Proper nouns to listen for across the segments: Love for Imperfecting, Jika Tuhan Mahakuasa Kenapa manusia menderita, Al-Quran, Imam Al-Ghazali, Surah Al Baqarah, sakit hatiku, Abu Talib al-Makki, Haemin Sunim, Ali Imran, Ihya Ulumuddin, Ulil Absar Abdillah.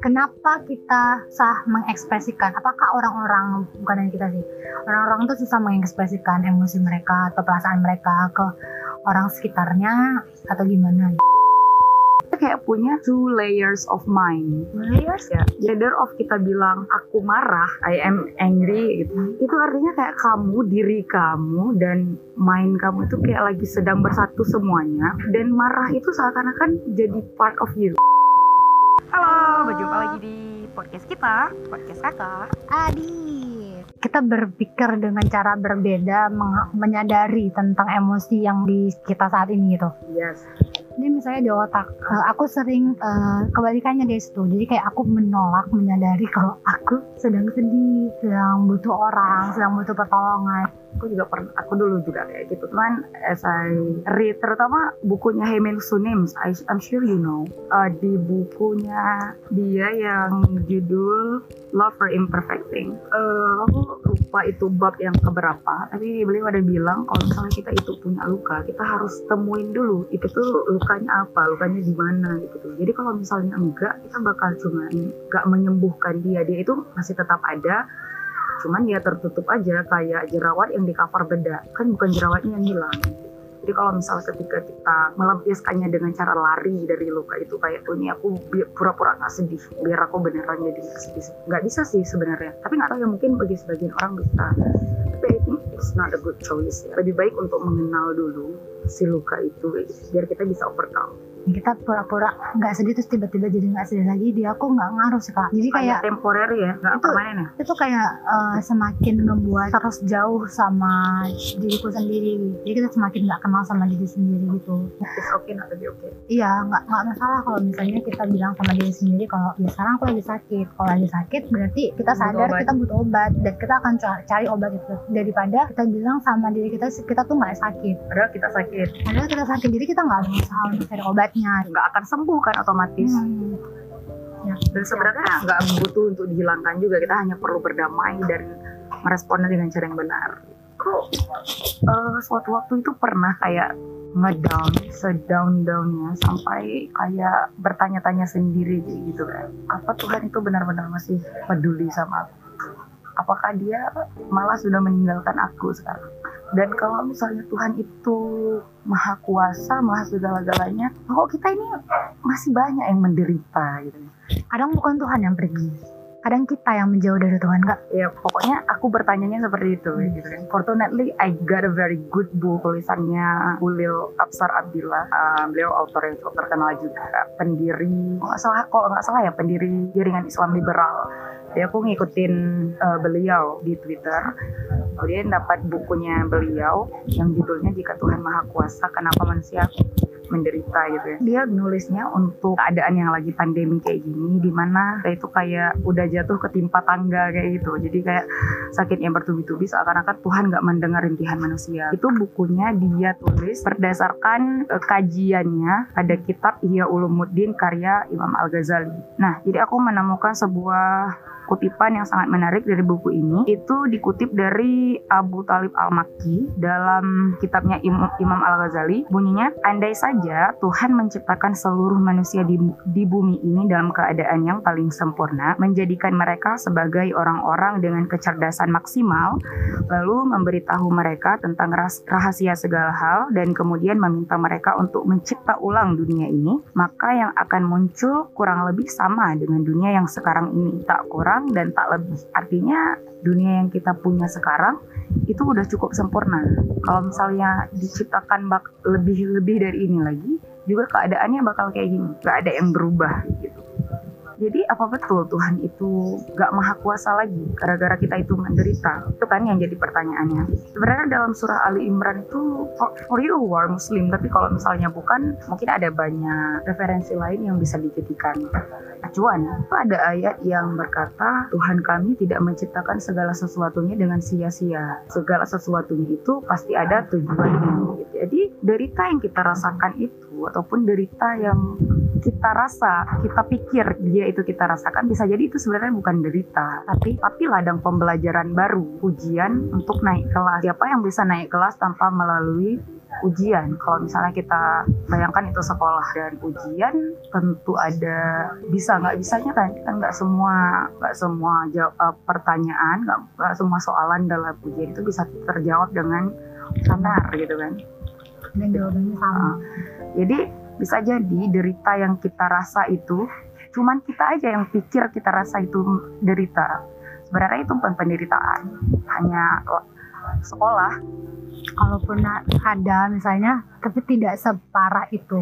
Kenapa kita susah mengekspresikan? Apakah orang-orang, bukan hanya kita sih, orang-orang itu susah mengekspresikan emosi mereka atau perasaan mereka ke orang sekitarnya atau gimana? Kayak punya two layers of mind. Layers ya. Either of kita bilang aku marah, I am angry gitu. Itu artinya kayak kamu, diri kamu dan mind kamu itu kayak lagi sedang bersatu semuanya, dan marah itu seakan-akan jadi part of you. Halo, berjumpa lagi di podcast kita, podcast Kakak Adi. Kita berpikir dengan cara berbeda, menyadari tentang emosi yang di kita saat ini gitu. Yes. Jadi misalnya di otak, aku sering kebalikannya dari situ. Jadi kayak aku menolak, menyadari kalau aku sedang sedih, sedang butuh orang, sedang butuh pertolongan. Aku dulu juga kayak gitu. Cuman as I read, terutama bukunya Haemin Sunim, I'm sure you know, di bukunya dia yang judul Love for Imperfecting. Aku lupa itu bab yang keberapa, tapi beliau ada bilang kalau misalnya kita itu punya luka, kita harus temuin dulu itu tuh lukanya apa, lukanya di mana gitu tuh. Jadi kalau misalnya enggak, kita bakal cuma enggak menyembuhkan dia itu masih tetap ada. Cuman dia tertutup aja kayak jerawat yang di cover beda, kan bukan jerawatnya yang hilang. Jadi kalau misalnya ketika kita melampiaskannya dengan cara lari dari luka itu, kayak ini aku pura-pura gak sedih biar aku beneran jadi sedih, gak bisa sih sebenarnya. Tapi gak tahu ya, mungkin bagi sebagian orang bisa, tapi I think it's not a good choice ya. Lebih baik untuk mengenal dulu si luka itu biar kita bisa overcome. Kita pura-pura nggak sedih terus tiba-tiba jadi nggak sedih lagi, dia aku nggak ngaruh sih Kak. Jadi kayak temporary ya, nggak permanen ya. Itu kayak semakin membuat terus jauh sama diriku sendiri. Jadi kita semakin nggak kenal sama diri sendiri gitu. It's okay not to be okay. Iya, nggak masalah kalau misalnya kita bilang sama diri sendiri kalau ya sekarang aku lagi sakit. Kalau lagi sakit berarti kita sadar kita butuh obat dan kita akan cari obat itu, daripada kita bilang sama diri kita tuh nggak sakit. Padahal kita sakit, jadi kita nggak berusaha untuk cari obat. Nggak akan sembuh kan otomatis. Ya. Dan sebenarnya nggak butuh untuk dihilangkan juga, kita hanya perlu berdamai dan meresponnya dengan cara yang benar. Kok suatu waktu itu pernah kayak ngedown, sedown-downnya sampai kayak bertanya-tanya sendiri gitu kan. Apa Tuhan itu benar-benar masih peduli sama aku? Apakah dia malah sudah meninggalkan aku sekarang? Dan kalau misalnya Tuhan itu maha kuasa, maha segala-galanya, kok kita ini masih banyak yang menderita gitu. Kadang bukan Tuhan yang pergi, kadang kita yang menjauh dari Tuhan Kak. Ya pokoknya aku bertanyanya seperti itu gitu kan. Fortunately I got a very good book, tulisannya Ulil Absar Abdillah. Beliau autor yang cukup terkenal juga, pendiri kalau nggak salah ya pendiri jaringan Islam liberal. Jadi aku ngikutin beliau di Twitter. Kemudian dapat bukunya beliau yang judulnya Jika Tuhan Mahakuasa Kenapa Manusia Menderita gitu ya. Dia nulisnya untuk keadaan yang lagi pandemi kayak gini, dimana itu kayak udah jatuh ketimpa tangga kayak gitu. Jadi kayak sakit yang bertubi-tubi, seakan-akan Tuhan gak mendengar rintihan manusia. Itu bukunya dia tulis berdasarkan kajiannya ada kitab Ihya Ulumuddin karya Imam Al-Ghazali. Nah, jadi aku menemukan sebuah kutipan yang sangat menarik dari buku ini. Itu dikutip dari Abu Talib al-Makki dalam kitabnya Imam Al-Ghazali. Bunyinya, andai saja Tuhan menciptakan seluruh manusia di bumi ini dalam keadaan yang paling sempurna, menjadikan mereka sebagai orang-orang dengan kecerdasan maksimal, lalu memberitahu mereka tentang rahasia segala hal, dan kemudian meminta mereka untuk mencipta ulang dunia ini, maka yang akan muncul kurang lebih sama dengan dunia yang sekarang ini, tak kurang dan tak lebih. Artinya dunia yang kita punya sekarang itu udah cukup sempurna. Kalau misalnya diciptakan lebih dari ini lagi, juga keadaannya bakal kayak gini, gak ada yang berubah gitu. Jadi apa betul Tuhan itu gak maha kuasa lagi gara-gara kita itu menderita? Itu kan yang jadi pertanyaannya. Sebenarnya dalam surah Ali Imran itu for you who are Muslim, tapi kalau misalnya bukan, mungkin ada banyak referensi lain yang bisa dijadikan acuan. Itu ada ayat yang berkata, Tuhan kami tidak menciptakan segala sesuatunya dengan sia-sia. Segala sesuatunya itu pasti ada tujuannya. Jadi derita yang kita rasakan itu, ataupun derita yang kita rasa, kita pikir dia itu kita rasakan, bisa jadi itu sebenarnya bukan derita, tapi ladang pembelajaran baru, ujian untuk naik kelas. Siapa yang bisa naik kelas tanpa melalui ujian. Kalau misalnya kita bayangkan itu sekolah dan ujian, tentu ada bisa nggak bisanya kan. Nggak semua pertanyaan, nggak semua soalan dalam ujian itu bisa terjawab dengan benar gitu kan. Dan jawabannya sama. Jadi bisa jadi derita yang kita rasa itu, cuman kita aja yang pikir kita rasa itu derita. Sebenarnya itu bukan penderitaan, hanya sekolah. Kalaupun ada misalnya, tapi tidak separah itu.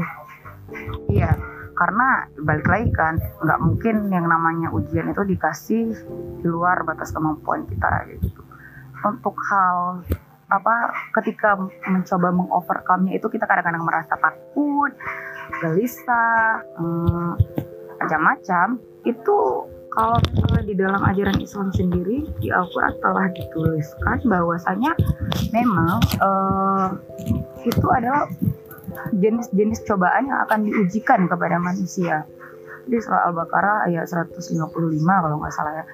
Iya, karena balik lagi kan, nggak mungkin yang namanya ujian itu dikasih di luar batas kemampuan kita gitu. Untuk hal ketika mencoba mengovercome-nya itu kita kadang-kadang merasa takut, gelisah, macam-macam. Itu kalau misalnya di dalam ajaran Islam sendiri, di Al-Quran telah dituliskan bahwasanya memang itu adalah jenis-jenis cobaan yang akan diujikan kepada manusia. Di Surah Al Baqarah ayat 155 kalau nggak salah ya.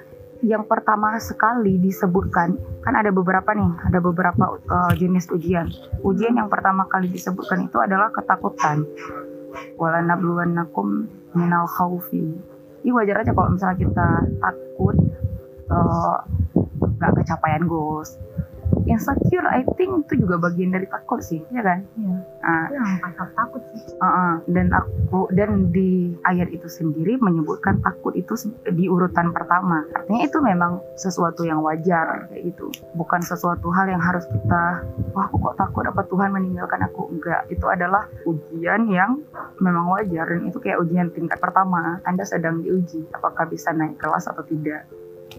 Yang pertama sekali disebutkan, kan ada beberapa nih, ada beberapa jenis ujian. Ujian yang pertama kali disebutkan itu adalah ketakutan. Wala nabluwannakum minal khaufi. Ini wajar aja kalau misalnya kita takut, gak kecapaian goals. Insecure, I think itu juga bagian dari takut sih, ya kan? Iya. Takut sih. Dan di ayat itu sendiri menyebutkan takut itu di urutan pertama. Artinya itu memang sesuatu yang wajar kayak gitu. Bukan sesuatu hal yang harus kita, wah aku kok takut apa Tuhan meninggalkan aku. Enggak, itu adalah ujian yang memang wajar dan itu kayak ujian tingkat pertama. Anda sedang diuji apakah bisa naik kelas atau tidak.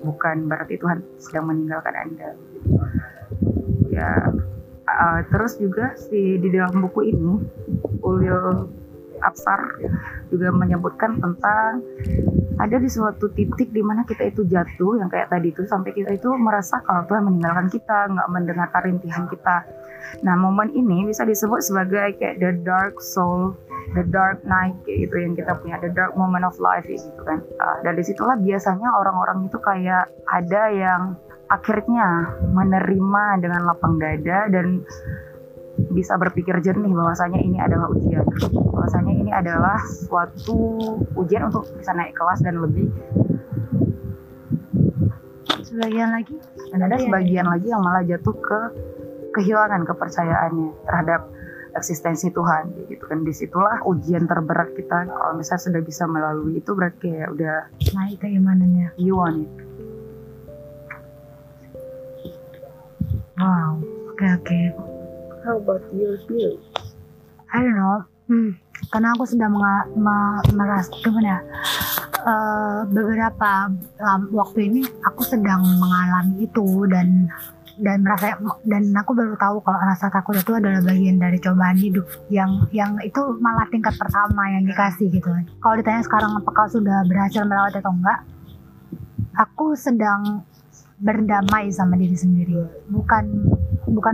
Bukan berarti Tuhan sedang meninggalkan Anda. Ya, terus juga di dalam buku ini Ulil Absar juga menyebutkan tentang ada di suatu titik di mana kita itu jatuh yang kayak tadi itu sampai kita itu merasa kalau Tuhan meninggalkan kita, nggak mendengar rintihan kita. Nah, momen ini bisa disebut sebagai kayak the dark soul, the dark night kayak gitu yang kita punya, the dark moment of life gitu kan. Dan disitulah biasanya orang-orang itu kayak ada yang akhirnya menerima dengan lapang dada dan bisa berpikir jernih bahwasanya ini adalah ujian, bahwasanya ini adalah suatu ujian untuk bisa naik kelas dan lebih. Sebagian lagi dan ada sebagian lagi yang malah jatuh ke kehilangan kepercayaannya terhadap eksistensi Tuhan gitu kan. Disitulah ujian terberat kita. Kalau misalnya sudah bisa melalui itu berarti ya udah naik keimanannya, you want it. Wow, okay. How about your view? I don't know. Karena aku sudah merasa gimana? Beberapa waktu ini aku sedang mengalami itu dan merasa, dan aku baru tahu kalau rasa takut itu adalah bagian dari cobaan hidup yang itu malah tingkat pertama yang dikasih gitu. Kalau ditanya sekarang apakah sudah berhasil melewati atau enggak? Aku sedang berdamai sama diri sendiri, bukan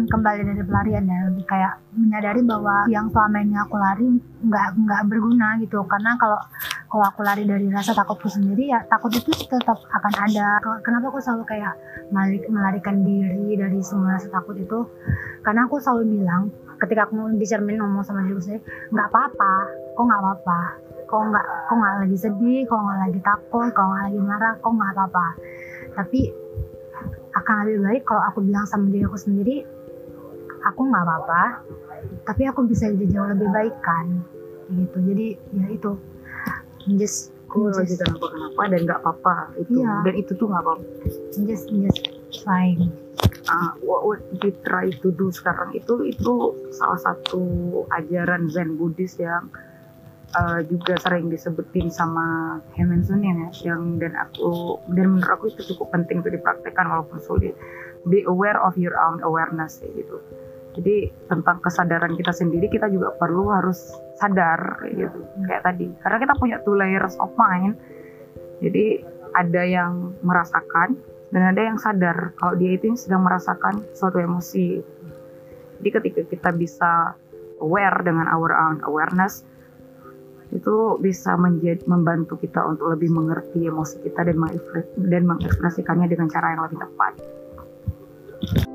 kembali dari pelarian ya, lebih kayak menyadari bahwa yang selama ini aku lari nggak berguna gitu. Karena kalau aku lari dari rasa takutku sendiri, ya takut itu tetap akan ada. Kenapa aku selalu kayak melarikan diri dari semua rasa takut itu? Karena aku selalu bilang ketika aku di cermin ngomong sama diri sendiri, nggak apa-apa, kok nggak apa-apa, kok nggak lagi sedih, kok nggak lagi takut, kok nggak lagi marah, kok nggak apa-apa. Tapi akan lebih baik kalau aku bilang sama diri aku sendiri, aku nggak apa-apa, tapi aku bisa jadi jauh lebih baik kan, gitu. Jadi ya itu, just kenapa dan nggak apa-apa itu, yeah. Dan itu tuh nggak apa-apa. Just trying. What would you try to do sekarang itu salah satu ajaran Zen Buddhis yang juga sering disebutin sama Haemin Sunim ya, dan menurut aku itu cukup penting untuk dipraktekkan walaupun sulit. Be aware of your own awareness ya, gitu. Jadi tentang kesadaran kita sendiri, kita juga perlu harus sadar gitu kayak tadi. Karena kita punya two layers of mind. Jadi ada yang merasakan dan ada yang sadar kalau dia itu sedang merasakan suatu emosi. Jadi ketika kita bisa aware dengan our own awareness, itu bisa membantu kita untuk lebih mengerti emosi kita dan mengekspresikannya dengan cara yang lebih tepat.